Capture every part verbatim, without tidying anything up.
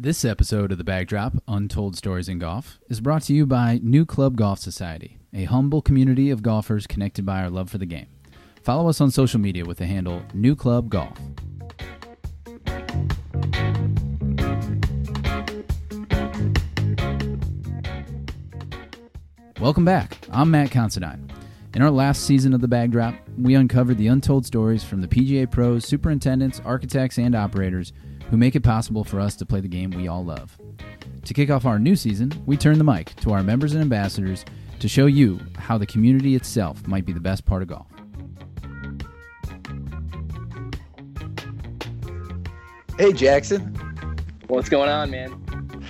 This episode of The Bag Drop, Untold Stories in Golf, is brought to you by New Club Golf Society, a humble community of golfers connected by our love for the game. Follow us on social media with the handle New Club Golf. Welcome back. I'm Matt Considine. In our last season of The Bag Drop, we uncovered the untold stories from the P G A pros, superintendents, architects, and operators who make it possible for us to play the game we all love. To kick off our new season, we turn the mic to our members and ambassadors to show you how the community itself might be the best part of golf. Hey, Jackson. What's going on, man?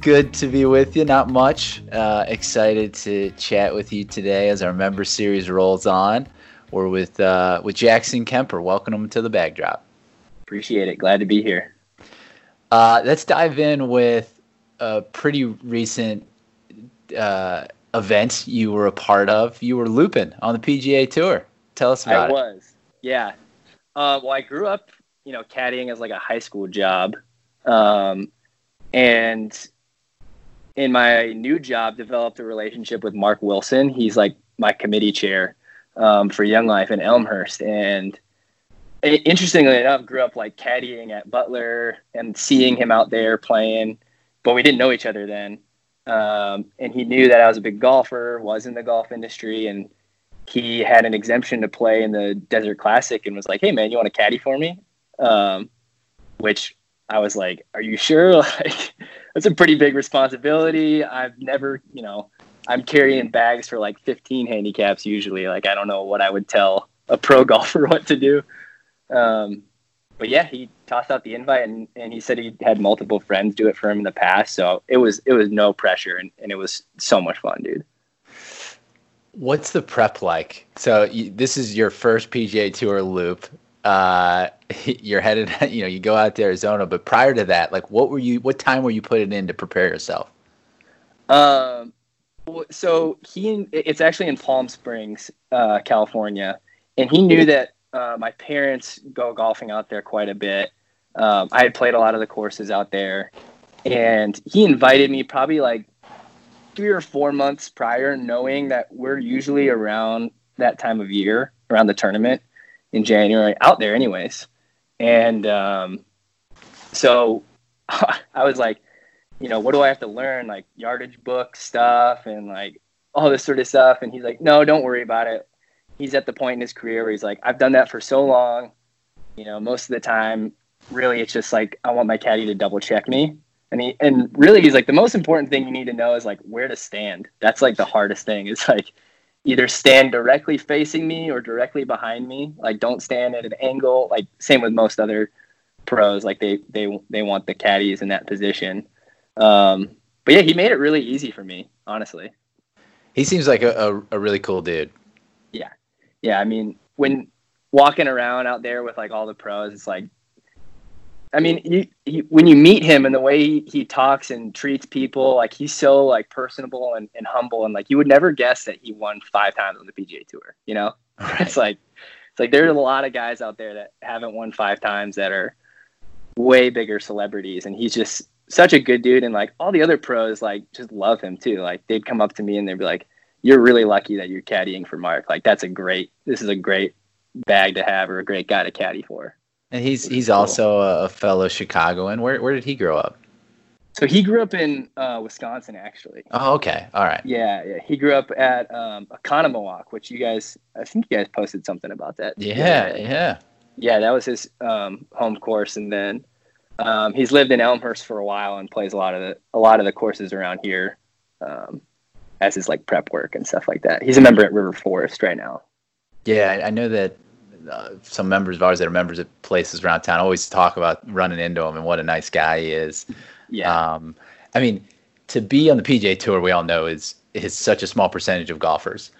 Good to be with you. Not much. Uh, excited to chat with you today as our member series rolls on. We're with, uh, with Jackson Kemper. Welcome him to The Bag Drop. Appreciate it. Glad to be here. Uh, let's dive in with a pretty recent uh, event you were a part of. You were looping on the P G A Tour. Tell us about it. I was. Yeah. Uh, well, I grew up, you know, caddying as like a high school job. Um, and in my new job, developed a relationship with Mark Wilson. He's like my committee chair um, for Young Life in Elmhurst. And interestingly enough, grew up like caddying at Butler and seeing him out there playing, but we didn't know each other then. Um, and he knew that I was a big golfer, was in the golf industry, and he had an exemption to play in the Desert Classic and was like, "Hey man, you want to caddy for me?" Um, which I was like, "Are you sure? Like, that's a pretty big responsibility. I've never, you know, I'm carrying bags for like fifteen handicaps usually. Like, I don't know what I would tell a pro golfer what to do." Um, but yeah, he tossed out the invite and, and he said he had multiple friends do it for him in the past. So it was, it was no pressure and, and it was so much fun, dude. What's the prep like? So you, this is your first P G A Tour loop. Uh, you're headed, you know, you go out to Arizona, but prior to that, like what were you, what time were you putting in to prepare yourself? Um, so he, it's actually in Palm Springs, uh, California. And he knew that Uh, my parents go golfing out there quite a bit. Um, I had played a lot of the courses out there. And he invited me probably like three or four months prior, knowing that we're usually around that time of year, around the tournament in January, out there anyways. And um, so I was like, you know, what do I have to learn? Like yardage book stuff and like all this sort of stuff. And he's like, no, don't worry about it. He's at the point in his career where he's like, I've done that for so long, you know, most of the time, really, it's just like, I want my caddy to double check me. And he, and really he's like, the most important thing you need to know is like where to stand. That's like the hardest thing. It's like either stand directly facing me or directly behind me. Like don't stand at an angle. Like same with most other pros. Like they, they, they want the caddies in that position. Um, but yeah, he made it really easy for me, honestly. He seems like a, a, a really cool dude. Yeah. Yeah, I mean, when walking around out there with, like, all the pros, it's like, I mean, you, you, when you meet him and the way he, he talks and treats people, like, he's so, like, personable and, and humble. And, like, you would never guess that he won five times on the P G A Tour, you know? Right. It's like, it's like there's a lot of guys out there that haven't won five times that are way bigger celebrities. And he's just such a good dude. And, like, all the other pros, like, just love him, too. Like, they'd come up to me and they'd be like, "You're really lucky that you're caddying for Mark. Like that's a great, this is a great bag to have or a great guy to caddy for." And he's, he's cool. Also a fellow Chicagoan. Where, where did he grow up? So he grew up in uh, Wisconsin actually. Oh, okay. All right. Yeah. Yeah. He grew up at um, Oconomowoc, which you guys, I think you guys posted something about that. Yeah. Yeah. Yeah. Yeah, that was his um, home course. And then um, he's lived in Elmhurst for a while and plays a lot of the, a lot of the courses around here. Um, as his like prep work and stuff like that. He's a member at River Forest right now. Yeah, I know that uh, some members of ours that are members at places around town always talk about running into him and what a nice guy he is. Yeah. Um, I mean, to be on the P G A Tour, we all know is is such a small percentage of golfers.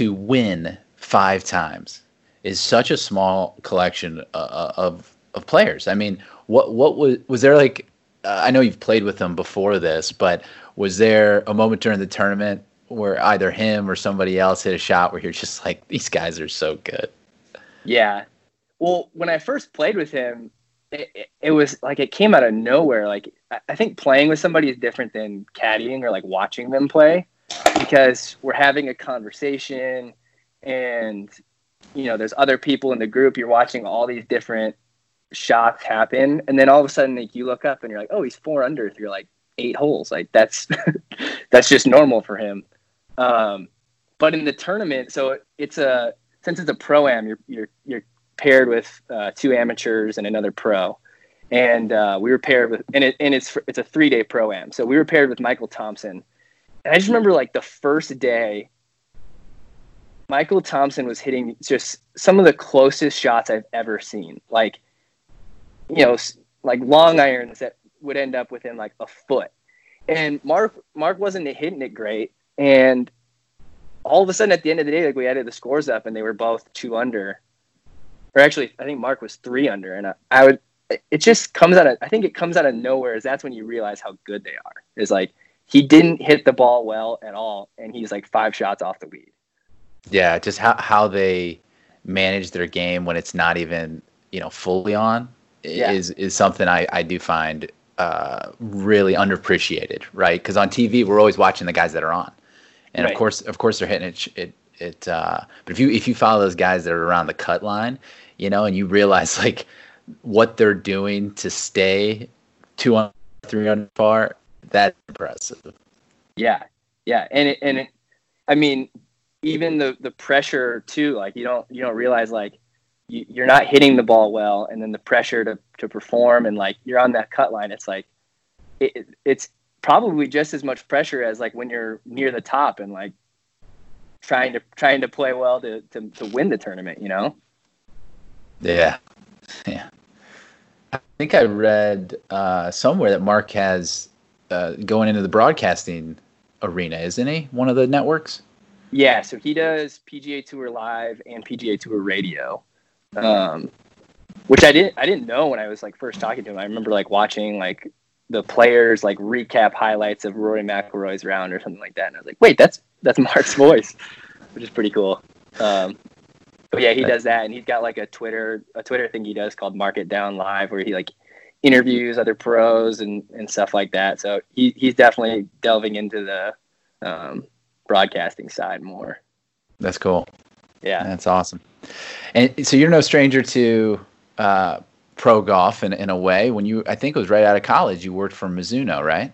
To win five times is such a small collection uh, of of players. I mean, what what was was there like? Uh, I know you've played with him before this, but was there a moment during the tournament where either him or somebody else hit a shot where you're just like, these guys are so good? Yeah. Well, when I first played with him, it, it was like it came out of nowhere. Like I think playing with somebody is different than caddying or like watching them play, because we're having a conversation and, you know, there's other people in the group. You're watching all these different shots happen. And then all of a sudden, like, you look up and you're like, oh, he's four under through like eight holes. Like that's, that's just normal for him. Um, but in the tournament, so it, it's a, since it's a pro-am, you're, you're, you're paired with uh, two amateurs and another pro. And uh, we were paired with, and it, and it's, it's a three day pro-am. So we were paired with Michael Thompson. And I just remember like the first day, Michael Thompson was hitting just some of the closest shots I've ever seen. Like, you know, like long irons that would end up within like a foot. And Mark, Mark wasn't hitting it great. And all of a sudden at the end of the day, like we added the scores up and they were both two under, or actually I think Mark was three under. And I, I would, it just comes out of, I think it comes out of nowhere, is that's when you realize how good they are. Is like, he didn't hit the ball well at all. And he's like five shots off the lead. Yeah. Just how, how they manage their game when it's not even, you know, fully on yeah. is, is something I, I do find uh, really underappreciated. Right. Cause on T V, we're always watching the guys that are on. And right. of course, of course they're hitting it. It, it uh, but if you, if you follow those guys that are around the cut line, you know, and you realize like what they're doing to stay two on three on par, that's impressive. Yeah. Yeah. And it, and it, I mean, even the, the pressure too, like you don't, you don't realize like you, you're not hitting the ball well. And then the pressure to, to perform and like, you're on that cut line. It's like, it, it, it's probably just as much pressure as like when you're near the top and like trying to, trying to play well to, to, to win the tournament, you know? Yeah. Yeah. I think I read uh, somewhere that Mark has uh, going into the broadcasting arena, isn't he? One of the networks. Yeah, so he does P G A Tour Live and P G A Tour Radio, um, which I didn't I didn't know when I was like first talking to him. I remember like watching like the players like recap highlights of Rory McIlroy's round or something like that, and I was like, wait, that's that's Mark's voice, which is pretty cool. Um, but yeah, he does that, and he's got like a Twitter a Twitter thing he does called Mark It Down Live, where he like interviews other pros and, and stuff like that. So he he's definitely delving into the um, broadcasting side more. That's cool. Yeah, that's awesome. And so you're no stranger to uh pro golf in, in a way. When you I think it was right out of college, you worked for Mizuno, right?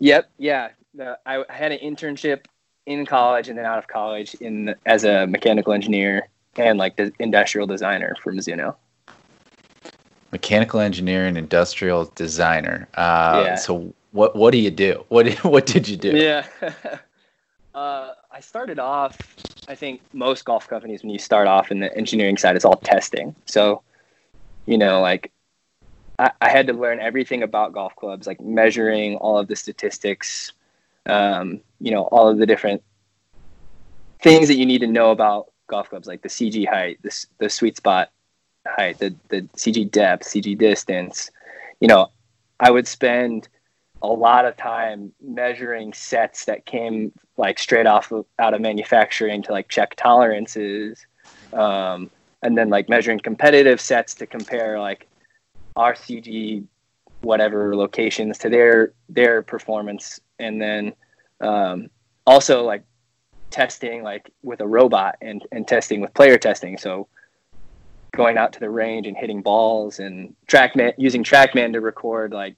Yep. Yeah, uh, I had an internship in college and then out of college in as a mechanical engineer and like the industrial designer for Mizuno. Mechanical engineer and industrial designer. Uh yeah. So what what do you do? What what did you do? Yeah. Uh, I started off, I think most golf companies, when you start off in the engineering side, it's all testing. So, you know, like I, I had to learn everything about golf clubs, like measuring all of the statistics, um, you know, all of the different things that you need to know about golf clubs, like the C G height, the, the sweet spot height, the, the C G depth, C G distance. You know, I would spend a lot of time measuring sets that came like straight off of, out of manufacturing to like check tolerances. Um, and then like measuring competitive sets to compare like our C G, whatever locations to their, their performance. And then um, also like testing, like with a robot and, and testing with player testing. So going out to the range and hitting balls and Trackman, using Trackman to record like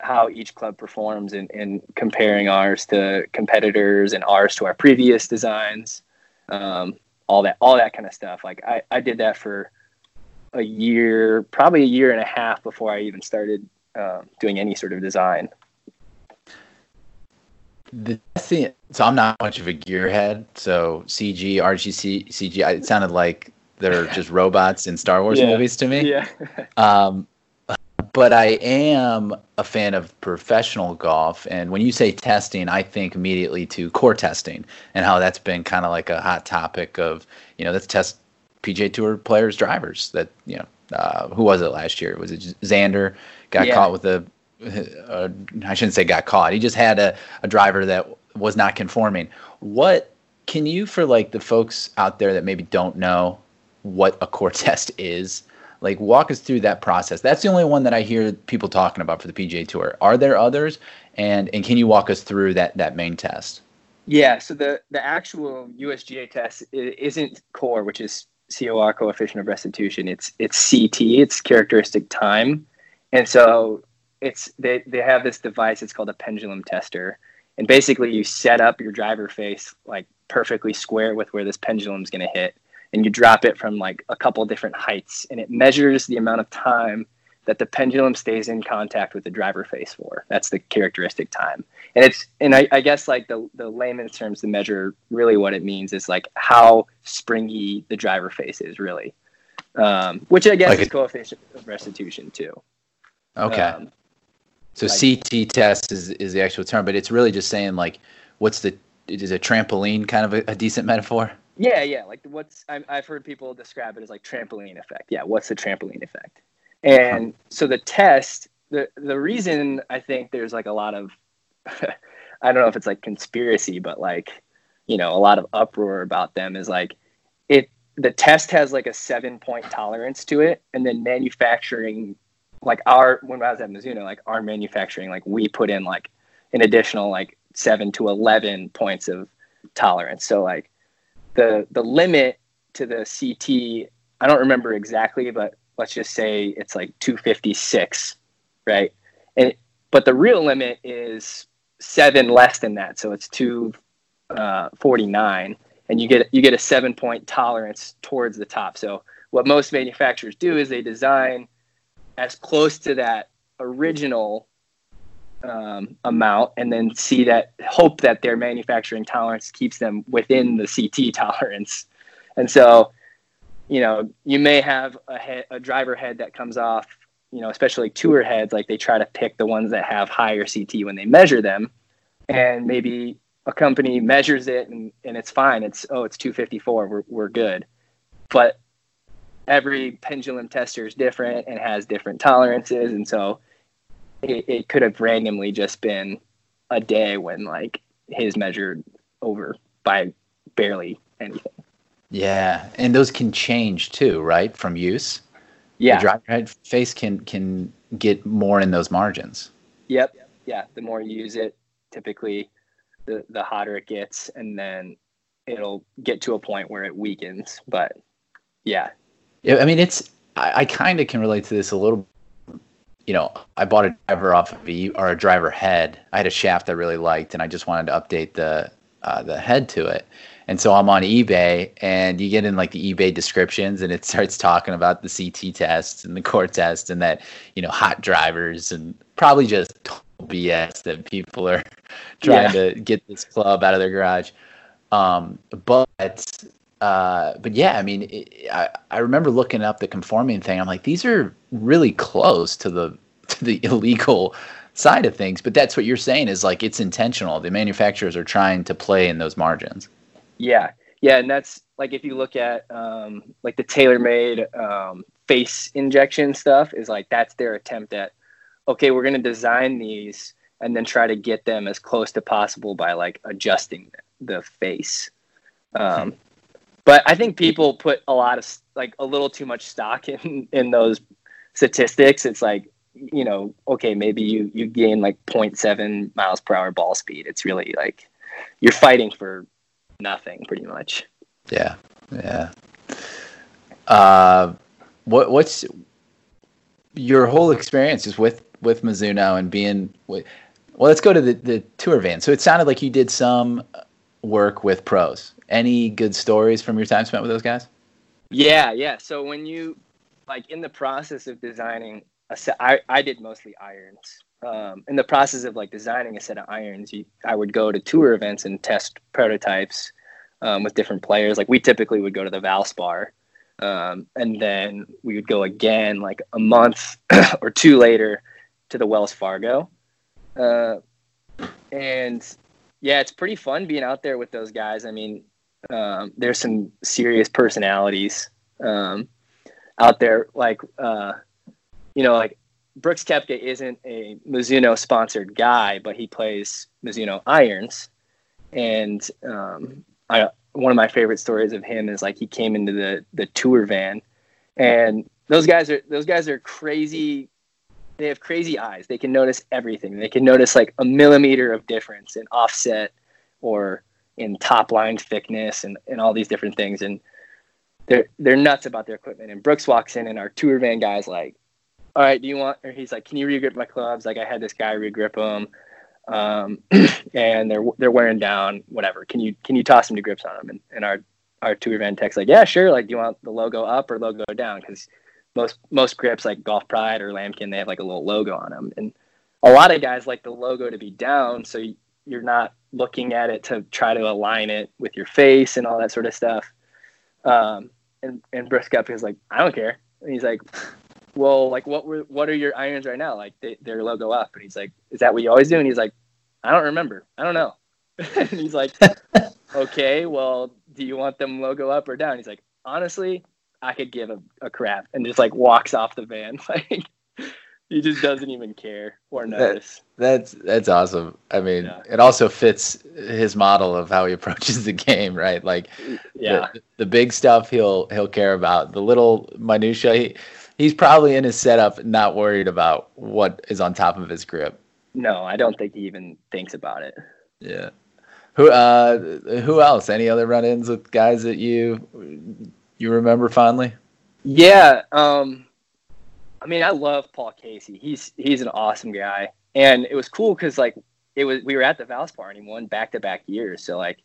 how each club performs and, and comparing ours to competitors and ours to our previous designs, um, all that, all that kind of stuff. Like I, I did that for a year, probably a year and a half before I even started um, doing any sort of design. The thing, so I'm not much of a gearhead. So C G, R G C, C G, it sounded like they're just robots in Star Wars yeah. movies to me. Yeah. um, But I am a fan of professional golf. And when you say testing, I think immediately to core testing and how that's been kind of like a hot topic of, you know, let's test P G A Tour players, drivers that, you know, uh, who was it last year? Was it Xander got yeah. caught with a, a, I shouldn't say got caught. He just had a, a driver that was not conforming. What can you, for like the folks out there that maybe don't know what a core test is, Like, walk us through that process. That's the only one that I hear people talking about for the P G A Tour. Are there others? And and can you walk us through that that main test? Yeah, so the, the actual U S G A test isn't CORE, which is C O R, coefficient of restitution. It's it's C T, it's characteristic time. And so it's they, they have this device, it's called a pendulum tester. And basically you set up your driver face like perfectly square with where this pendulum's going to hit. And you drop it from like a couple different heights, and it measures the amount of time that the pendulum stays in contact with the driver face for. That's the characteristic time. And it's, and I, I guess like the, the layman's terms to measure, really what it means is like how springy the driver face is really, um, which I guess like is a coefficient of restitution too. Okay. Um, so like, C T test is, is the actual term, but it's really just saying like, what's the, is a trampoline kind of a, a decent metaphor? Yeah. Yeah. Like what's, I'm, I've heard people describe it as like trampoline effect. Yeah. What's the trampoline effect? And so the test, the, the reason I think there's like a lot of, I don't know if it's like conspiracy, but like, you know, a lot of uproar about them is like it, the test has like a seven point tolerance to it. And then manufacturing, like our, when I was at Mizuno, like our manufacturing, like we put in like an additional like seven to eleven points of tolerance. So like the, the limit to the C T, I don't remember exactly, but let's just say it's like two fifty-six, right? And but the real limit is seven less than that, so it's two forty-nine, and you get you get a seven point tolerance towards the top. So what most manufacturers do is they design as close to that original um, amount, and then see that hope that their manufacturing tolerance keeps them within the C T tolerance, and so. You know, you may have a, head, a driver head that comes off, you know, especially tour heads, like they try to pick the ones that have higher C T when they measure them. And maybe a company measures it and, and it's fine. It's, oh, it's two fifty-four. We're, we're good. But every pendulum tester is different and has different tolerances. And so it, it could have randomly just been a day when like his measured over by barely anything. Yeah, and those can change too, right? From use. Yeah. The driver head face can can get more in those margins. Yep. Yeah. The more you use it, typically the, the hotter it gets, and then it'll get to a point where it weakens. But yeah. Yeah, I mean it's I, I kinda can relate to this a little. You know, I bought a driver off of a or a driver head. I had a shaft I really liked and I just wanted to update the uh, the head to it. And so I'm on eBay, and you get in like the eBay descriptions, and it starts talking about the C T test and the core test, and that, you know, hot drivers and probably just B S that people are trying yeah. to get this club out of their garage. Um, but uh, but yeah, I mean, it, I I remember looking up the conforming thing. I'm like, these are really close to the to the illegal side of things. But that's what you're saying is like it's intentional. The manufacturers are trying to play in those margins. Yeah. Yeah. And that's like, if you look at um, like the TaylorMade um, face injection stuff is like, that's their attempt at, okay, we're going to design these and then try to get them as close to possible by like adjusting the face. Um, okay. But I think people put a lot of like a little too much stock in, in those statistics. It's like, you know, okay, maybe you, you gain like zero point seven miles per hour ball speed. It's really like you're fighting for nothing pretty much. Yeah. Yeah. Uh, what, what's your whole experience is with, with Mizuno and being with, well, let's go to the, the tour van. So it sounded like you did some work with pros. Any good stories from your time spent with those guys? Yeah. Yeah. So when you like in the process of designing a set, I, I did mostly irons. Um, in the process of like designing a set of irons, you, I would go to tour events and test prototypes um, with different players. Like we typically would go to the Valspar, um, and then we would go again like a month or two later to the Wells Fargo. Uh, and yeah, it's pretty fun being out there with those guys. I mean, um, there's some serious personalities um, out there. Like uh, you know, like. Brooks Koepka isn't a Mizuno-sponsored guy, but he plays Mizuno irons. And um, I, one of my favorite stories of him is like he came into the the tour van, and those guys are those guys are crazy. They have crazy eyes. They can notice everything. They can notice like a millimeter of difference in offset or in top line thickness and, and all these different things. And they're they're nuts about their equipment. And Brooks walks in and our tour van guy's like, all right, do you want, or he's like, can you regrip my clubs? Like I had this guy regrip them um, and they're, they're wearing down, whatever. Can you, can you toss some new grips on them? And, and our, our tour van tech's like, yeah, sure. Like, do you want the logo up or logo down? Cause most, most grips like Golf Pride or Lamkin, they have like a little logo on them. And a lot of guys like the logo to be down. So you're not looking at it to try to align it with your face and all that sort of stuff. Um, and, and Brooks Koepka is like, I don't care. And he's like, well, like, what were, what are your irons right now? Like, they, their logo up. And he's like, is that what you always do? And he's like, I don't remember. I don't know. And he's like, okay, well, do you want them logo up or down? And he's like, honestly, I could give a, a crap. And just, like, walks off the van. Like, he just doesn't even care or notice. That, that's that's awesome. I mean, yeah. It also fits his model of how he approaches the game, right? Like, yeah, the, the big stuff he'll he'll care about. The little minutia, he... He's probably in his setup not worried about what is on top of his grip. No, I don't think he even thinks about it. Yeah. Who uh, who else? Any other run-ins with guys that you you remember fondly? Yeah. Um, I mean, I love Paul Casey. He's he's an awesome guy. And it was cool because, like, it was we were at the Valspar and he won back-to-back years. So, like,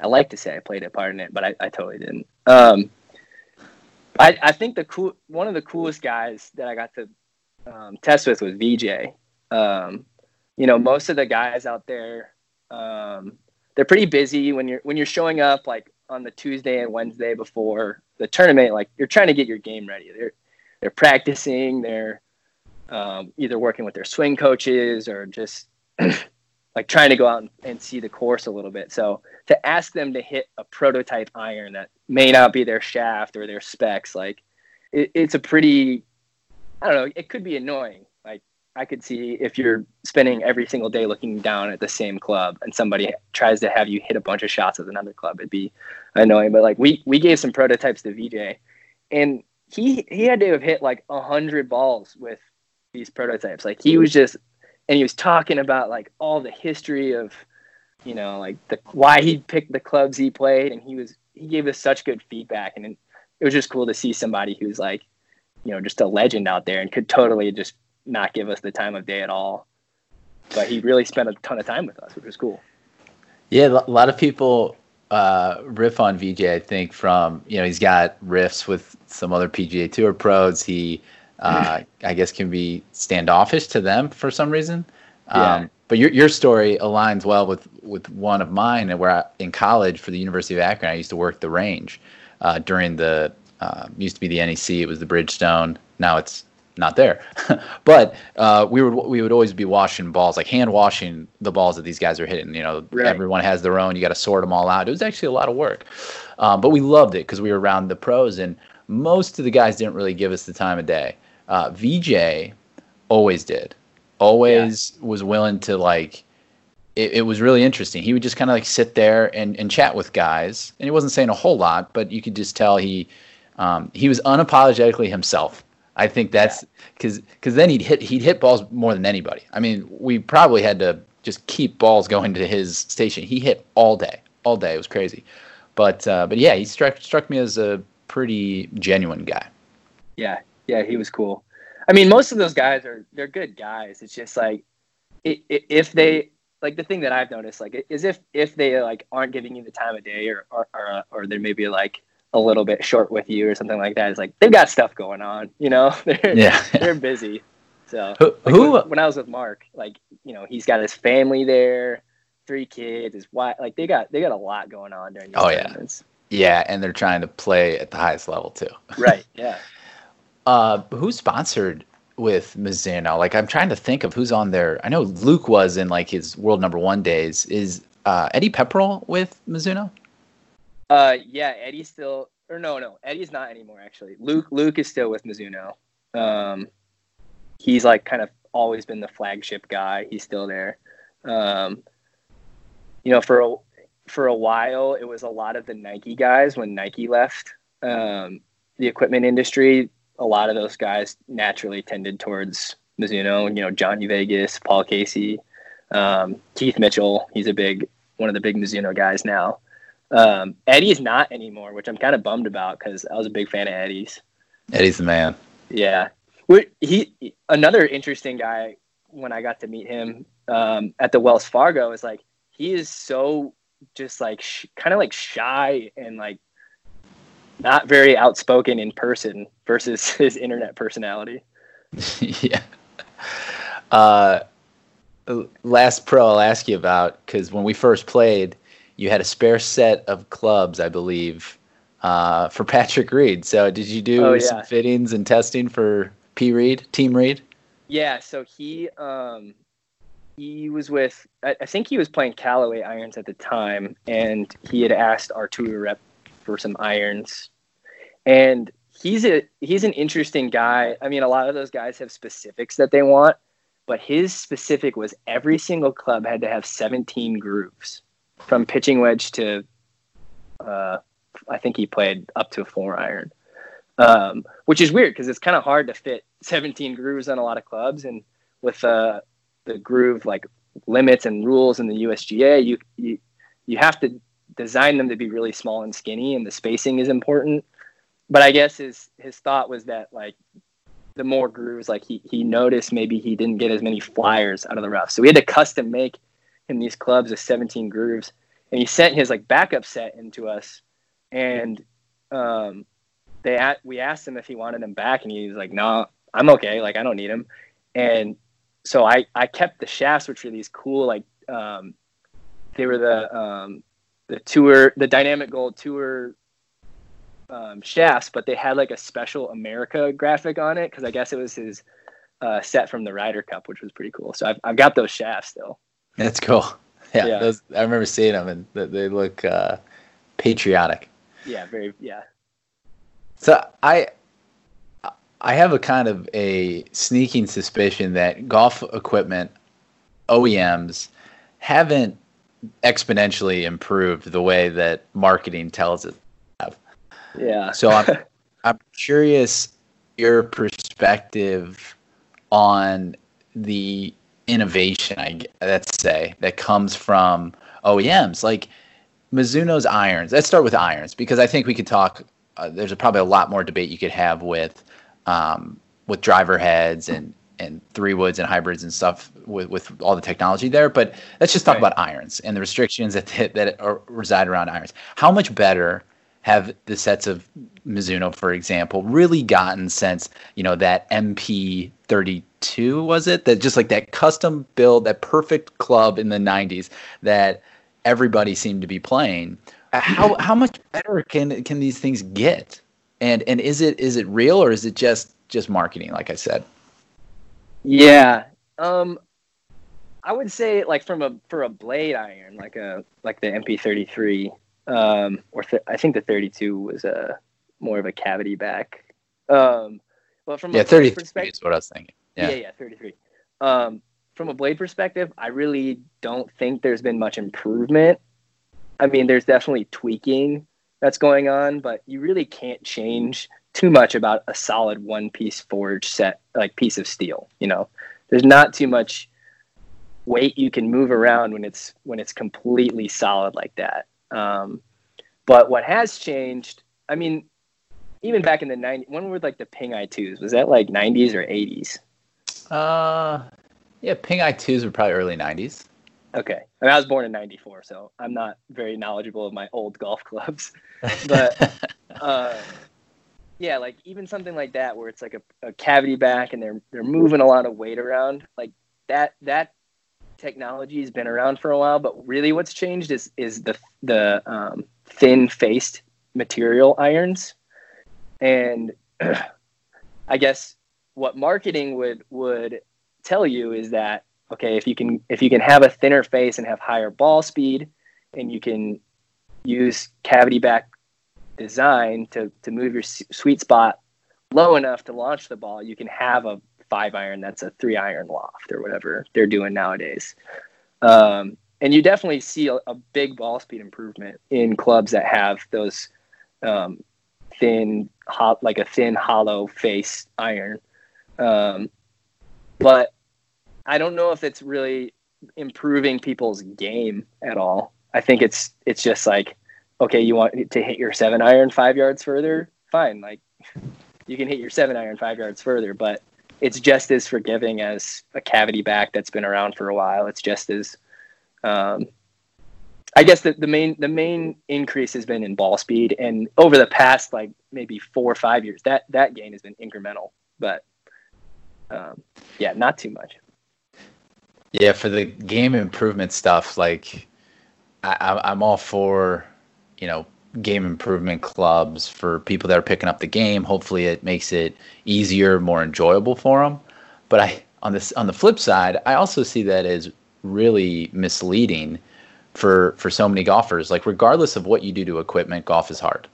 I like to say I played a part in it, but I, I totally didn't. Um I, I think the cool one of the coolest guys that I got to um, test with was Vijay. Um, you know, most of the guys out there, um, they're pretty busy when you're when you're showing up like on the Tuesday and Wednesday before the tournament. Like you're trying to get your game ready. They're they're practicing. They're um, either working with their swing coaches or just like trying to go out and, and see the course a little bit. So to ask them to hit a prototype iron that may not be their shaft or their specs, like it, it's a pretty, I don't know, it could be annoying. Like I could see if you're spending every single day looking down at the same club and somebody tries to have you hit a bunch of shots with another club, it'd be annoying. But like we, we gave some prototypes to Vijay and he, he had to have hit like a hundred balls with these prototypes. Like he was just, and he was talking about like all the history of, you know, like the why he picked the clubs he played, and he was he gave us such good feedback, and it, it was just cool to see somebody who's like, you know, just a legend out there and could totally just not give us the time of day at all. But he really spent a ton of time with us, which was cool. Yeah, a lot of people uh, riff on Vijay. I think from you know he's got riffs with some other P G A Tour pros. He Uh, I guess can be standoffish to them for some reason. Um, yeah. But your your story aligns well with, with one of mine. And where I, in college for the University of Akron, I used to work the range uh, during the uh, used to be the N E C. It was the Bridgestone. Now it's not there. But uh, we would we would always be washing balls, like hand washing the balls that these guys are hitting. You know, right. Everyone has their own. You got to sort them all out. It was actually a lot of work, um, but we loved it because we were around the pros, and most of the guys didn't really give us the time of day. Uh, Vijay always did, always yeah. was willing to like, it, it was really interesting. He would just kind of like sit there and, and chat with guys. And he wasn't saying a whole lot, but you could just tell he, um, he was unapologetically himself. I think that's because, yeah. because then he'd hit, he'd hit balls more than anybody. I mean, we probably had to just keep balls going to his station. He hit all day, all day. It was crazy. But, uh, but yeah, he struck, struck me as a pretty genuine guy. Yeah. Yeah, he was cool. I mean, most of those guys are, they're good guys. It's just like, it, it, if they, like the thing that I've noticed, like, is if, if they like aren't giving you the time of day or, or, or, or they're maybe like a little bit short with you or something like that, it's like, they've got stuff going on, you know, they're, yeah. they're busy. So who, like, who? When, when I was with Mark, like, you know, he's got his family there, three kids, his wife, like they got, they got a lot going on during these oh, tournaments. Yeah. Yeah. And they're trying to play at the highest level too. Right. Yeah. Uh, who's sponsored with Mizuno? Like, I'm trying to think of who's on there. I know Luke was in like his world number one days. Is uh, Eddie Pepperell with Mizuno? Uh, yeah, Eddie's still, or no, no, Eddie's not anymore. Actually, Luke, Luke is still with Mizuno. Um, he's like kind of always been the flagship guy. He's still there. Um, you know, for a, for a while, it was a lot of the Nike guys when Nike left um, the equipment industry. a lot of those guys naturally tended towards Mizuno. You know, Johnny Vegas, Paul Casey, um, Keith Mitchell. He's a big one of the big Mizuno guys now. Um, Eddie's not anymore, which I'm kind of bummed about because I was a big fan of Eddie's. Eddie's the man. Yeah. He, another interesting guy when I got to meet him um, at the Wells Fargo is like, he is so just like sh- kind of like shy and like not very outspoken in person versus his internet personality. Yeah. Uh, last pro I'll ask you about, because when we first played, you had a spare set of clubs, I believe, uh, for Patrick Reed. So did you do oh, yeah. some fittings and testing for P. Reed, Team Reed? Yeah, so he um, he was with, I, I think he was playing Callaway irons at the time, and he had asked our tour rep for some irons. And he's a he's an interesting guy. I mean, a lot of those guys have specifics that they want, but his specific was every single club had to have seventeen grooves, from pitching wedge to, uh, I think he played up to a four iron, um, which is weird because it's kind of hard to fit seventeen grooves on a lot of clubs. And with uh, the groove like limits and rules in the U S G A, you, you you have to design them to be really small and skinny, and the spacing is important. But I guess his his thought was that like the more grooves, like he he noticed maybe he didn't get as many flyers out of the rough. So we had to custom make in these clubs with seventeen grooves, and he sent his like backup set into us, and um, they at, we asked him if he wanted them back, and he was like, "No, nah, I'm okay. Like I don't need them." And so I, I kept the shafts, which were these cool like um, they were the um, the tour the dynamic gold tour um, shafts, but they had like a special America graphic on it because I guess it was his uh, set from the Ryder Cup, which was pretty cool. So I've I've got those shafts still. That's cool. Yeah, yeah. Those, I remember seeing them, and they, they look uh, patriotic. Yeah, very. Yeah. So I, I have a kind of a sneaking suspicion that golf equipment O E Ms haven't exponentially improved the way that marketing tells it. Yeah. So I'm, I'm curious your perspective on the innovation, I guess, let's say, that comes from O E Ms like Mizuno's irons. Let's start with irons because I think we could talk. Uh, there's a, probably a lot more debate you could have with um, with driver heads and and three woods and hybrids and stuff with, with all the technology there. But let's just talk right. about irons and the restrictions that that are, reside around irons. How much better have the sets of Mizuno, for example, really gotten since, you know, that M P thirty-two, was it? That just like that custom build, that perfect club in the nineties that everybody seemed to be playing. How how much better can can these things get? And and is it is it real or is it just just marketing, like I said? Yeah. Um I would say like from a for a blade iron, like a like the M P thirty-three, um or th- I think the thirty-two was a more of a cavity back, um but from yeah, a thirty-three perspective, is what I was thinking. Yeah. yeah yeah thirty-three, um from a blade perspective, I really don't think there's been much improvement. I mean, there's definitely tweaking that's going on, but you really can't change too much about a solid one piece forged set, like piece of steel. You know, there's not too much weight you can move around when it's when it's completely solid like that. Um, but what has changed, I mean, even back in the nineties, when were like the Ping I twos? Was that like nineties or eighties? Uh, yeah, Ping I twos were probably early nineties. Okay. I mean, I was born in ninety-four, so I'm not very knowledgeable of my old golf clubs. But, uh, yeah, like even something like that where it's like a, a cavity back and they're they're moving a lot of weight around, like that that technology has been around for a while, but really what's changed is is the the um, thin faced material irons. And I guess what marketing would would tell you is that, okay, if you can if you can have a thinner face and have higher ball speed, and you can use cavity back design to to move your sweet spot low enough to launch the ball, you can have a five iron that's a three iron loft or whatever they're doing nowadays. Um, and you definitely see a, a big ball speed improvement in clubs that have those um, thin, ho- like a thin, hollow face iron. Um, but I don't know if it's really improving people's game at all. I think it's it's just like, okay, you want to hit your seven iron five yards further? Fine, like you can hit your seven iron five yards further, but it's just as forgiving as a cavity back that's been around for a while. It's just as, um, I guess the, the main the main increase has been in ball speed, and over the past like maybe four or five years, that that gain has been incremental, but um, yeah, not too much. Yeah, for the game improvement stuff, like I, I'm all for, you know, game improvement clubs for people that are picking up the game. Hopefully, it makes it easier, more enjoyable for them. But I on this on the flip side, I also see that as really misleading for for so many golfers. Like, regardless of what you do to equipment, golf is hard.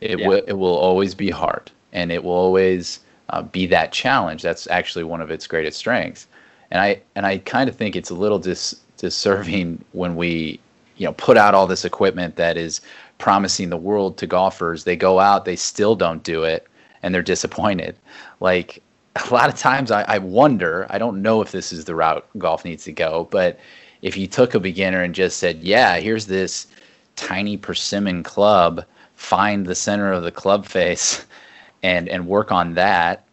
It yeah. w- it will always be hard, and it will always uh, be that challenge. That's actually one of its greatest strengths. And I and I kind of think it's a little dis, disserving when we, you know, put out all this equipment that is promising the world to golfers. They go out, they still don't do it, and they're disappointed. Like, a lot of times I, I wonder, I don't know if this is the route golf needs to go, but if you took a beginner and just said, yeah, here's this tiny persimmon club, find the center of the club face and, and work on that,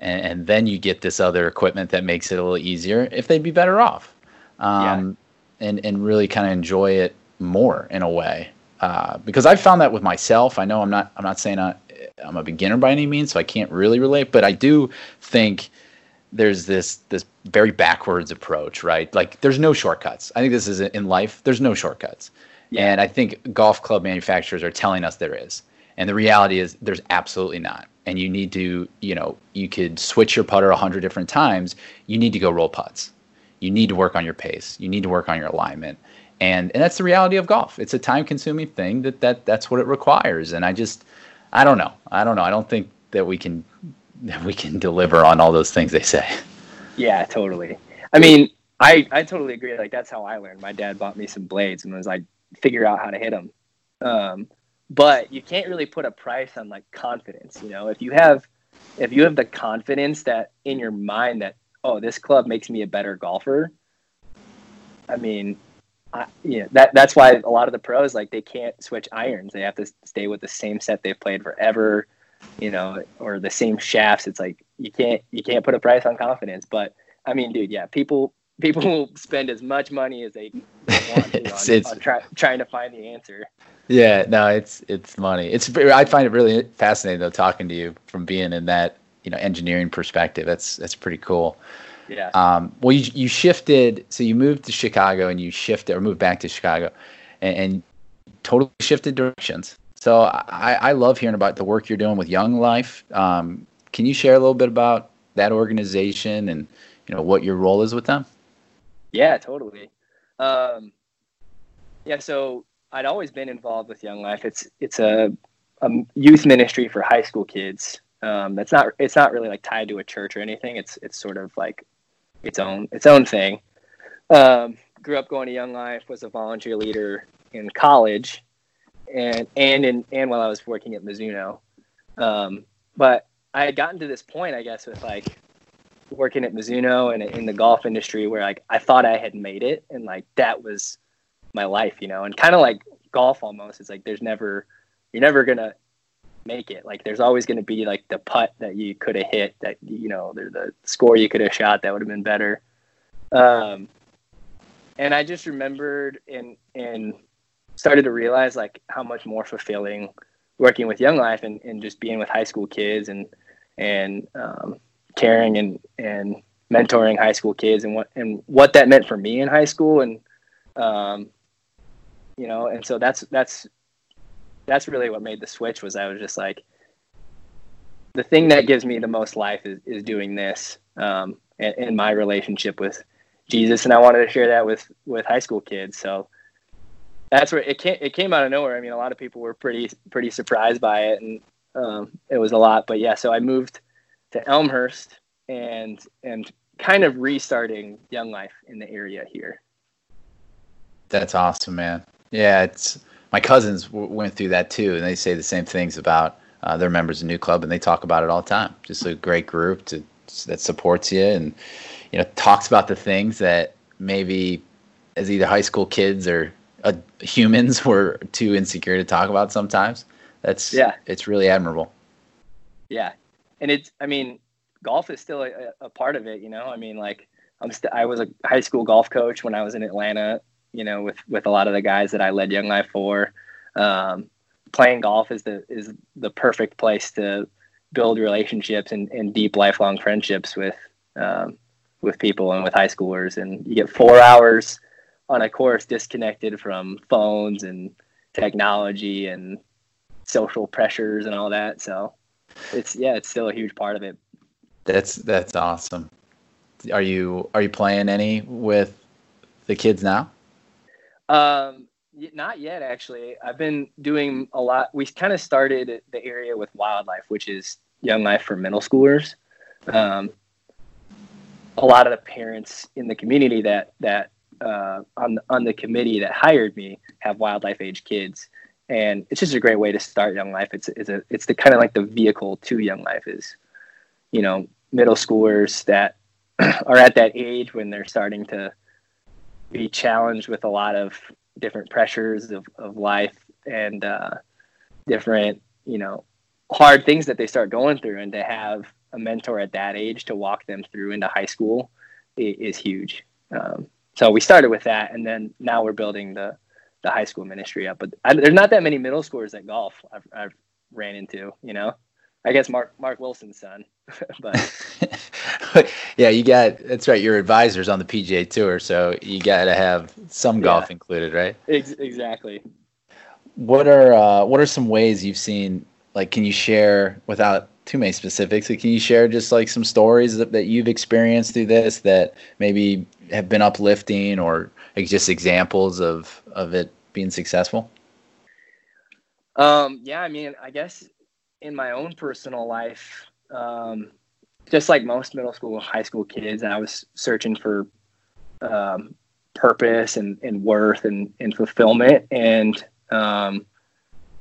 and then you get this other equipment that makes it a little easier, if they'd be better off, um, yeah. and, and really kind of enjoy it more in a way. Uh, because I've found that with myself. I know I'm not, I'm not saying I, I'm a beginner by any means, so I can't really relate, but I do think there's this, this very backwards approach, right? Like, there's no shortcuts. I think this is in life. There's no shortcuts. Yeah. And I think golf club manufacturers are telling us there is. And the reality is there's absolutely not. And you need to, you know, you could switch your putter a hundred different times. You need to go roll putts. You need to work on your pace. You need to work on your alignment. And and that's the reality of golf. It's a time-consuming thing that, that that's what it requires. And I just, I don't know. I don't know. I don't think that we can that we can deliver on all those things they say. Yeah, totally. I mean, I, I totally agree. Like, that's how I learned. My dad bought me some blades and was like, figure out how to hit them. Um, But you can't really put a price on, like, confidence, you know. If you have, if you have the confidence that in your mind that, oh, this club makes me a better golfer. I mean, I, you know, that that's why a lot of the pros, like, they can't switch irons. They have to stay with the same set they've played forever, you know, or the same shafts. It's like you can't you can't put a price on confidence. But I mean, dude, yeah, people people will spend as much money as they want to it's, on, it's... on try, trying to find the answer. Yeah, no, it's it's money. It's I find it really fascinating though, talking to you from being in that, you know, engineering perspective. That's that's pretty cool. Yeah. Um, well, you you shifted, so you moved to Chicago and you shifted or moved back to Chicago, and, and totally shifted directions. So I, I love hearing about the work you're doing with Young Life. Um, can you share a little bit about that organization and, you know, what your role is with them? Yeah, totally. Um, yeah, so. I'd always been involved with Young Life. It's it's a, a youth ministry for high school kids. Um, that's not it's not really like tied to a church or anything. It's it's sort of like its own its own thing. Um, grew up going to Young Life. Was a volunteer leader in college, and and in, and while I was working at Mizuno. Um, but I had gotten to this point, I guess, with like working at Mizuno and in the golf industry, where like I thought I had made it, and like that was my life, you know, and kind of like golf almost. It's like there's never, you're never gonna make it. Like there's always gonna be like the putt that you could have hit, that, you know, the, the score you could have shot that would have been better. Um, and I just remembered and and started to realize like how much more fulfilling working with Young Life and, and just being with high school kids and and um, caring and and mentoring high school kids and what and what that meant for me in high school and um. You know, and so that's that's that's really what made the switch. Was I was just like, the thing that gives me the most life is, is doing this, um, and, and my relationship with Jesus. And I wanted to share that with, with high school kids. So that's where it came, it came out of nowhere. I mean, a lot of people were pretty pretty surprised by it, and um, it was a lot. But yeah, so I moved to Elmhurst and and kind of restarting Young Life in the area here. That's awesome, man. Yeah, it's my cousins w- went through that too, and they say the same things about Uh, they're members of New Club, and they talk about it all the time. Just a great group to, that supports you and, you know, talks about the things that maybe as either high school kids or uh, humans were too insecure to talk about sometimes. That's yeah. It's really admirable. Yeah. And it's, I mean, golf is still a, a part of it, you know? I mean, like, I'm st- I was a high school golf coach when I was in Atlanta, you know, with, with a lot of the guys that I led Young Life for. Um, playing golf is the is the perfect place to build relationships and, and deep lifelong friendships with um, with people and with high schoolers. And you get four hours on a course disconnected from phones and technology and social pressures and all that. So it's, yeah, it's still a huge part of it. That's, that's awesome. Are you are you playing any with the kids now? Um, not yet, actually. I've been doing a lot. We kind of started the area with Wildlife, which is Young Life for middle schoolers. Um, a lot of the parents in the community that that uh, on on the committee that hired me have Wildlife age kids, and it's just a great way to start Young Life. It's it's a it's the kind of like the vehicle to Young Life is, you know, middle schoolers that are at that age when they're starting to be challenged with a lot of different pressures of, of life and uh, different, you know, hard things that they start going through. And to have a mentor at that age to walk them through into high school is huge. Um, so we started with that. And then now we're building the, the high school ministry up. But I, there's not that many middle schoolers at golf I've, I've ran into, you know. I guess Mark Mark Wilson's son, but yeah, you got that's right. Your advisor's on the P G A Tour, so you got to have some golf yeah. included, right? Ex- exactly. What are uh, what are some ways you've seen? Like, can you share without too many specifics? Like, can you share just like some stories that, that you've experienced through this that maybe have been uplifting, or like, just examples of of it being successful? Um. Yeah. I mean, I guess. In my own personal life, um, just like most middle school and high school kids, I was searching for um, purpose and, and worth and, and fulfillment, and um,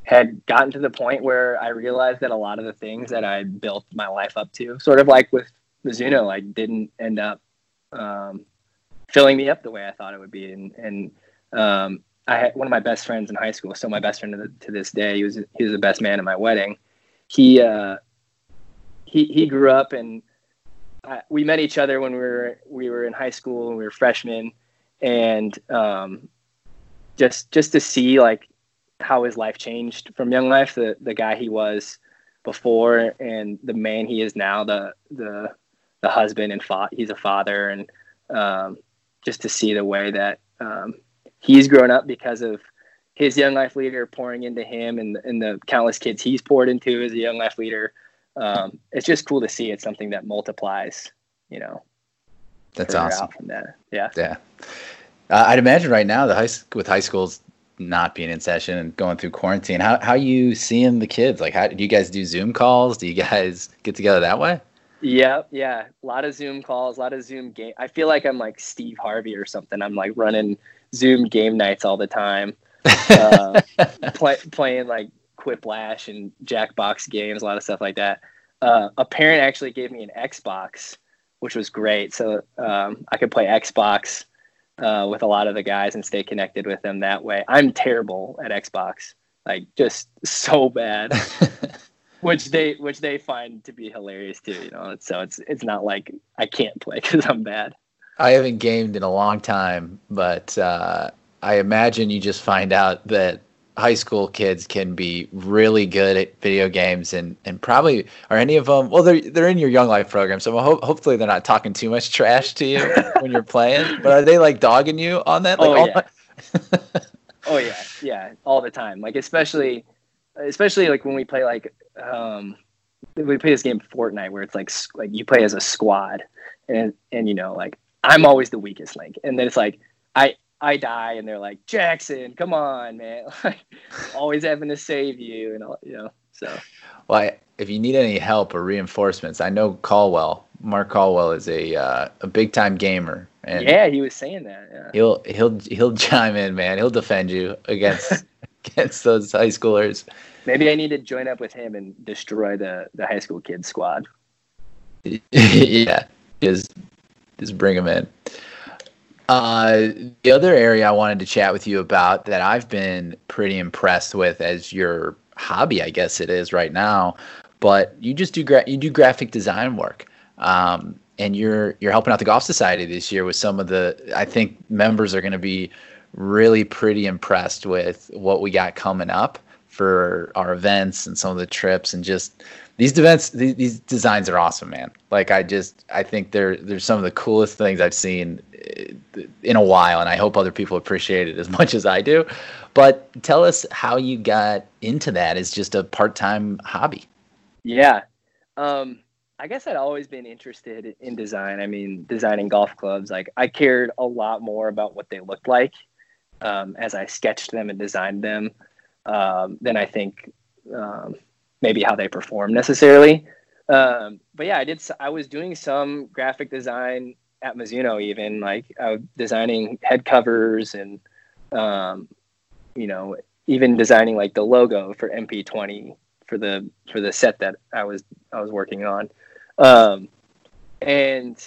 had gotten to the point where I realized that a lot of the things that I built my life up to, sort of like with Mizuno, like didn't end up um, filling me up the way I thought it would be. And, and um, I had one of my best friends in high school, still my best friend to, the, to this day. He was he was the best man at my wedding. He uh, he he grew up, and I, we met each other when we were we were in high school and we were freshmen, and um, just just to see like how his life changed from Young Life, the, the guy he was before, and the man he is now, the the the husband and fa- he's a father, and um, just to see the way that um, he's grown up because of his Young Life leader pouring into him and, and the countless kids he's poured into as a Young Life leader. Um, it's just cool to see. It's something that multiplies, you know. That's awesome. That. Yeah. Yeah. Uh, I'd imagine right now the high with high schools not being in session and going through quarantine, how, how are you seeing the kids? Like, how do you guys do Zoom calls? Do you guys get together that way? Yeah. Yeah. A lot of Zoom calls, a lot of Zoom game. I feel like I'm like Steve Harvey or something. I'm like running Zoom game nights all the time. uh, play, playing like Quiplash and Jackbox games, a lot of stuff like that. Uh, a parent actually gave me an Xbox, which was great. So um, I could play Xbox uh, with a lot of the guys and stay connected with them that way. I'm terrible at Xbox, like just so bad, which they which they find to be hilarious too. You know, so it's it's not like I can't play because I'm bad. I haven't gamed in a long time, but. Uh... I imagine you just find out that high school kids can be really good at video games, and, and probably are any of them. Well, they're they're in your Young Life program, so ho- hopefully they're not talking too much trash to you when you're playing. But are they like dogging you on that? Like, oh all yeah, my- oh yeah, yeah, all the time. Like especially, especially like when we play like um, we play this game Fortnite where it's like like you play as a squad, and and you know like I'm always the weakest link, and then it's like I. I die, and they're like, Jackson, come on, man! Like, always having to save you, and all, you know. So, well, I, if you need any help or reinforcements, I know Caldwell, Mark Caldwell, is a uh, a big time gamer. And yeah, he was saying that. Yeah. He'll he'll he'll chime in, man. He'll defend you against against those high schoolers. Maybe I need to join up with him and destroy the, the high school kids squad. Yeah, just just bring them in. Uh, the other area I wanted to chat with you about that I've been pretty impressed with as your hobby, I guess it is right now, but you just do gra- you do graphic design work. Um, and you're you're helping out the Golf Society this year with some of the, I think members are going to be really pretty impressed with what we got coming up for our events and some of the trips, and just these events, these, these designs are awesome, man. Like I just, I think they're, they're some of the coolest things I've seen in a while. And I hope other people appreciate it as much as I do, but tell us how you got into that as just a part-time hobby. Yeah. Um, I guess I'd always been interested in design. I mean, designing golf clubs, like I cared a lot more about what they looked like, um, as I sketched them and designed them. Um, than I think um, maybe how they perform necessarily. Um, but yeah, I did. I was doing some graphic design at Mizuno, even like I was designing head covers and, um, you know, even designing like the logo for M P twenty for the for the set that I was I was working on. Um, and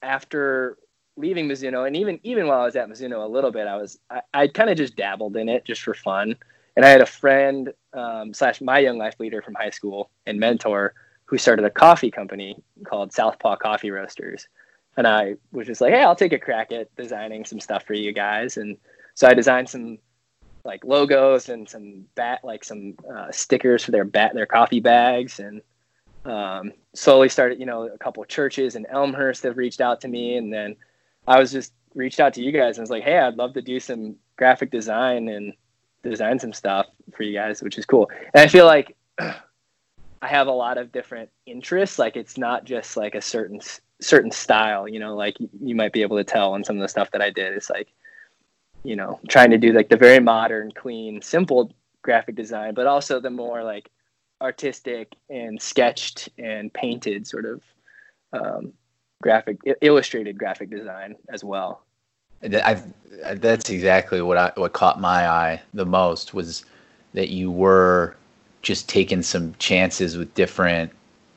after leaving Mizuno, and even even while I was at Mizuno a little bit, I was I, I kind of just dabbled in it just for fun. And I had a friend um, slash my Young Life leader from high school and mentor who started a coffee company called Southpaw Coffee Roasters. And I was just like, hey, I'll take a crack at designing some stuff for you guys. And so I designed some like logos and some bat, like some uh, stickers for their bat, their coffee bags. And um, slowly started, you know, a couple of churches in Elmhurst that reached out to me. And then I was just reached out to you guys and was like, hey, I'd love to do some graphic design and design some stuff for you guys, which is cool. And I feel like I have a lot of different interests. Like it's not just like a certain certain style, you know, like you might be able to tell on some of the stuff that I did. It's like, you know, trying to do like the very modern, clean, simple graphic design, but also the more like artistic and sketched and painted sort of um, graphic, illustrated graphic design as well. I've, that's exactly what I what caught my eye the most, was that you were just taking some chances with different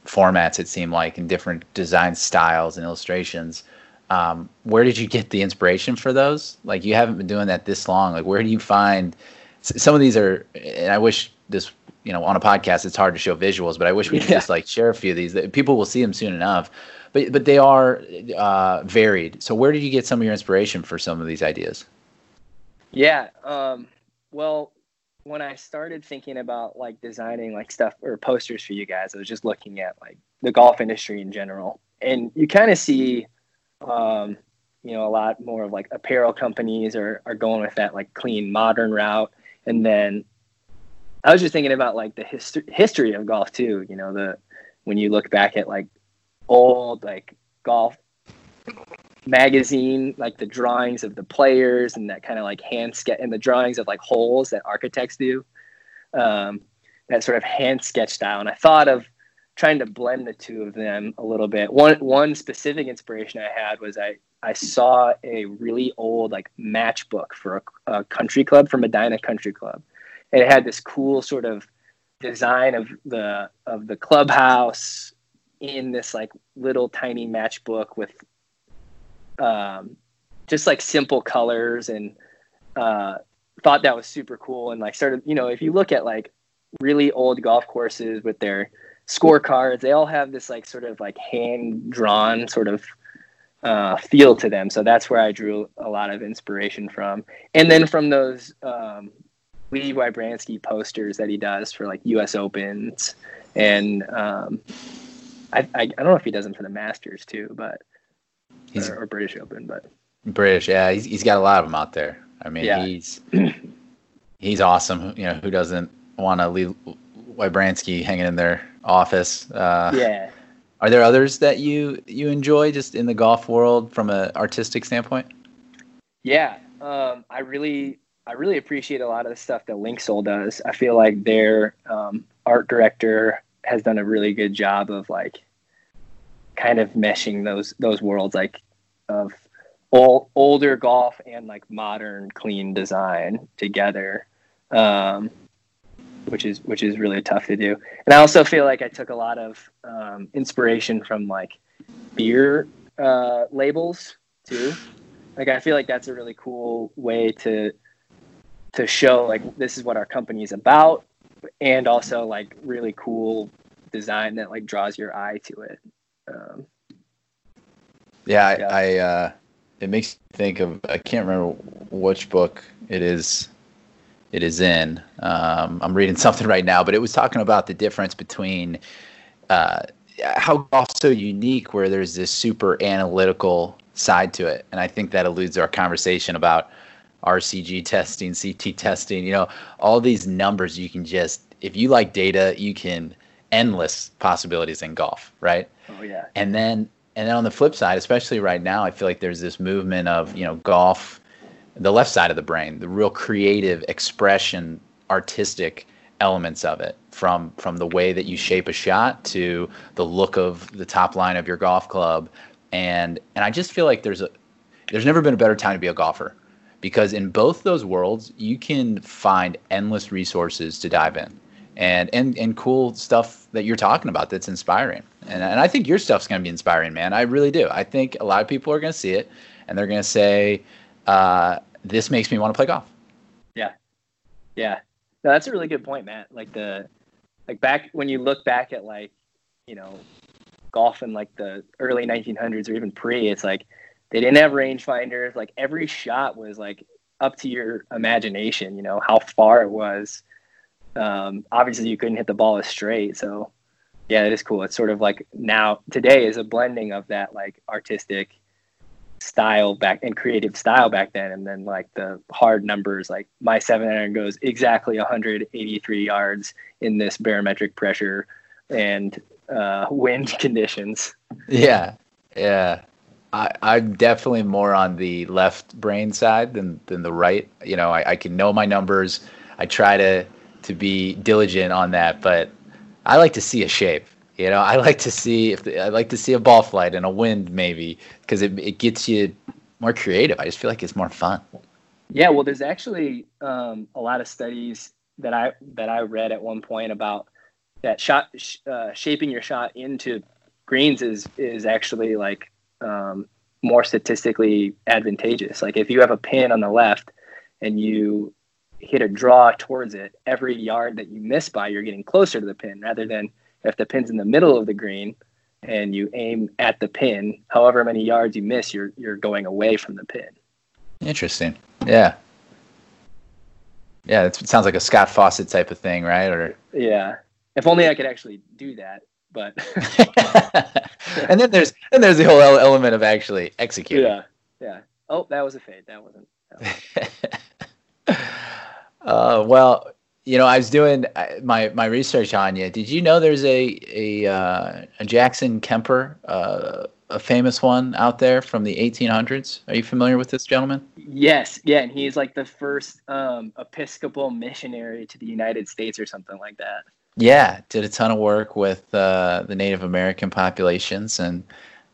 formats, it seemed like, and different design styles and illustrations. Um, where did you get the inspiration for those? Like, you haven't been doing that this long. Like, where do you find some of these are? And I wish this, you know, on a podcast, it's hard to show visuals, but I wish we could yeah. just like share a few of these. People will see them soon enough. But but they are uh, varied. So where did you get some of your inspiration for some of these ideas? Yeah. Um, well, when I started thinking about like designing like stuff or posters for you guys, I was just looking at like the golf industry in general. And you kind of see, um, you know, a lot more of like apparel companies are, are going with that like clean, modern route. And then I was just thinking about like the hist- history of golf too. You know, the when you look back at like old like golf magazine, like the drawings of the players and that kind of like hand sketch, and the drawings of like holes that architects do, um that sort of hand sketch style. And I thought of trying to blend the two of them a little bit. One one specific inspiration I had was I I saw a really old like matchbook for a, a country club, for Medina Country Club, and it had this cool sort of design of the of the clubhouse in this like little tiny matchbook with um, just like simple colors, and uh, thought that was super cool. And like started, you know, if you look at like really old golf courses with their scorecards, they all have this like sort of like hand drawn sort of uh, feel to them. So that's where I drew a lot of inspiration from. And then from those um, Lee Wybranski posters that he does for like U S Opens and um, I, I I don't know if he does them for the Masters too, but he's or, or British Open, but British, yeah, he's he's got a lot of them out there. I mean, yeah. he's he's awesome. You know, who doesn't want to leave Wybranski hanging in their office? Uh, yeah. Are there others that you you enjoy just in the golf world from an artistic standpoint? Yeah, um, I really I really appreciate a lot of the stuff that Linksol does. I feel like their um, art director has done a really good job of like kind of meshing those, those worlds, like of old, older golf and like modern clean design together. um, which is which is really tough to do. And I also feel like I took a lot of um, inspiration from like beer uh, labels too. Like I feel like that's a really cool way to to show like this is what our company is about, and also like really cool design that like draws your eye to it. Um, yeah, I, yeah. I uh, it makes me think of, I can't remember which book it is. It is in. Um, I'm reading something right now, but it was talking about the difference between uh, how golf's so unique, where there's this super analytical side to it, and I think that alludes to our conversation about R C G testing, C T testing. You know, all these numbers you can just, if you like data, you can endless possibilities in golf, right? Oh yeah. And then, and then on the flip side, especially right now, I feel like there's this movement of, you know, golf, the left side of the brain, the real creative expression, artistic elements of it, from from the way that you shape a shot to the look of the top line of your golf club. And and I just feel like there's a there's never been a better time to be a golfer, because in both those worlds, you can find endless resources to dive in and and, and cool stuff that you're talking about that's inspiring. And, and I think your stuff's going to be inspiring, man. I really do. I think a lot of people are going to see it and they're going to say, uh this makes me want to play golf. Yeah yeah No, that's a really good point, Matt. Like the like back when you look back at like, you know, golf in like the early nineteen hundreds or even pre, it's like they didn't have rangefinders. Like every shot was like up to your imagination, you know, how far it was. Um obviously you couldn't hit the ball as straight, so yeah, it is cool. It's sort of like now today is a blending of that like artistic style back and creative style back then, and then like the hard numbers, like my seven iron goes exactly one hundred eighty-three yards in this barometric pressure and uh wind conditions. Yeah, yeah. I, I'm definitely more on the left brain side than than the right. You know, I, I can know my numbers. I try to to be diligent on that, but I like to see a shape. You know, I like to see if the, I like to see a ball flight and a wind maybe, because it it gets you more creative. I just feel like it's more fun. Yeah, well, there's actually um, a lot of studies that I that I read at one point about that shot uh, shaping your shot into greens is is actually like um, more statistically advantageous. Like if you have a pin on the left and you hit a draw towards it, every yard that you miss by, you're getting closer to the pin, rather than if the pin's in the middle of the green and you aim at the pin, however many yards you miss, you're you're going away from the pin. Interesting. Yeah. Yeah, it sounds like a Scott Fawcett type of thing, right? Or yeah, if only I could actually do that. But and then there's and there's the whole element of actually executing. Yeah. Yeah. Oh, that was a fade. That wasn't. That was... uh, well. You know, I was doing my, my research on you. Did you know there's a a, uh, a Jackson Kemper, uh, a famous one out there from the eighteen hundreds? Are you familiar with this gentleman? Yes, yeah, and he's like the first um, Episcopal missionary to the United States or something like that. Yeah, did a ton of work with uh, the Native American populations and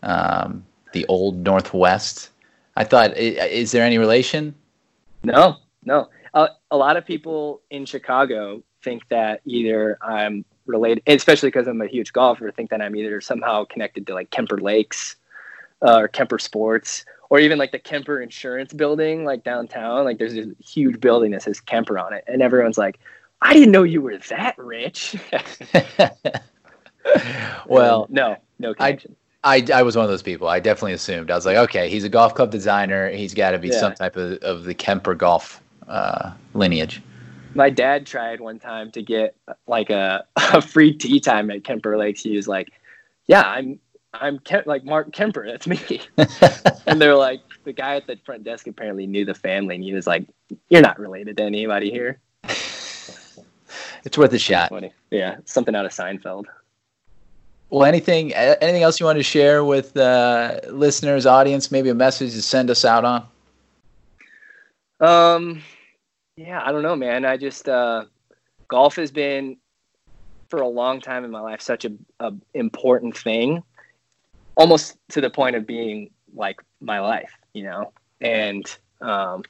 um, the Old Northwest. I thought, is there any relation? No, no. Uh, a lot of people in Chicago think that either I'm related, especially because I'm a huge golfer, think that I'm either somehow connected to like Kemper Lakes uh, or Kemper Sports, or even like the Kemper Insurance Building, like downtown. Like there's this huge building that says Kemper on it. And everyone's like, I didn't know you were that rich. Well, no, no connection. I, I was one of those people. I definitely assumed. I was like, okay, he's a golf club designer. He's got to be yeah. some type of, of the Kemper golf Uh, lineage. My dad tried one time to get like a, a free tea time at Kemper Lakes. He was like, "Yeah, I'm I'm Ke- like Mark Kemper. That's me." And they're like, the guy at the front desk apparently knew the family, and he was like, "You're not related to anybody here." It's worth a shot. Funny. Yeah, something out of Seinfeld. Well, anything anything else you want to share with uh, listeners, audience? Maybe a message to send us out on. Um. Yeah, I don't know, man. I just, uh, golf has been for a long time in my life such a, a important thing, almost to the point of being like my life, you know? And um,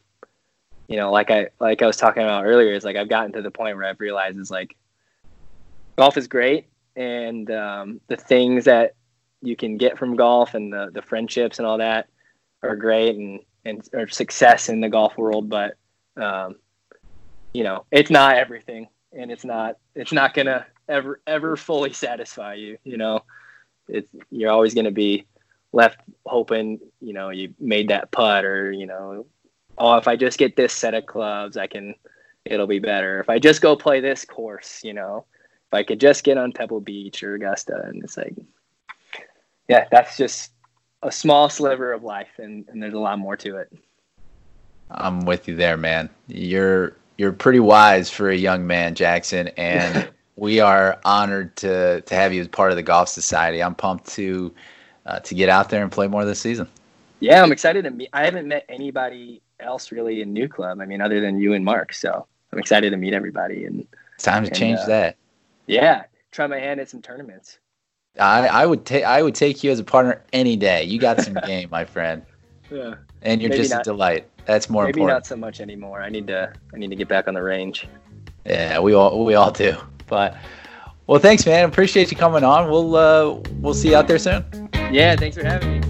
you know, like I like I was talking about earlier, is like I've gotten to the point where I've realized is like golf is great, and um, the things that you can get from golf and the the friendships and all that are great, and and or success in the golf world, but um, you know, it's not everything, and it's not it's not gonna ever ever fully satisfy you. You know, it's you're always gonna be left hoping, you know, you made that putt, or, you know, oh, if I just get this set of clubs, I can, it'll be better. If I just go play this course, you know, if I could just get on Pebble Beach or Augusta. And it's like, yeah, that's just a small sliver of life, and, and there's a lot more to it. I'm with you there, man. You're, you're pretty wise for a young man, Jackson, and we are honored to, to have you as part of the Golf Society. I'm pumped to, Uh, to get out there and play more this season. Yeah, I'm excited to meet. I haven't met anybody else really in New Club. I mean, other than you and Mark. So I'm excited to meet everybody. And it's time to and, change uh, that. Yeah, try my hand at some tournaments. I, I would take I would take you as a partner any day. You got some game, my friend. Yeah, and you're maybe just not, a delight. That's more maybe important. Maybe not so much anymore. I need to I need to get back on the range. Yeah, we all we all do. But well, thanks, man. Appreciate you coming on. We'll uh, we'll see you out there soon. Yeah, thanks for having me.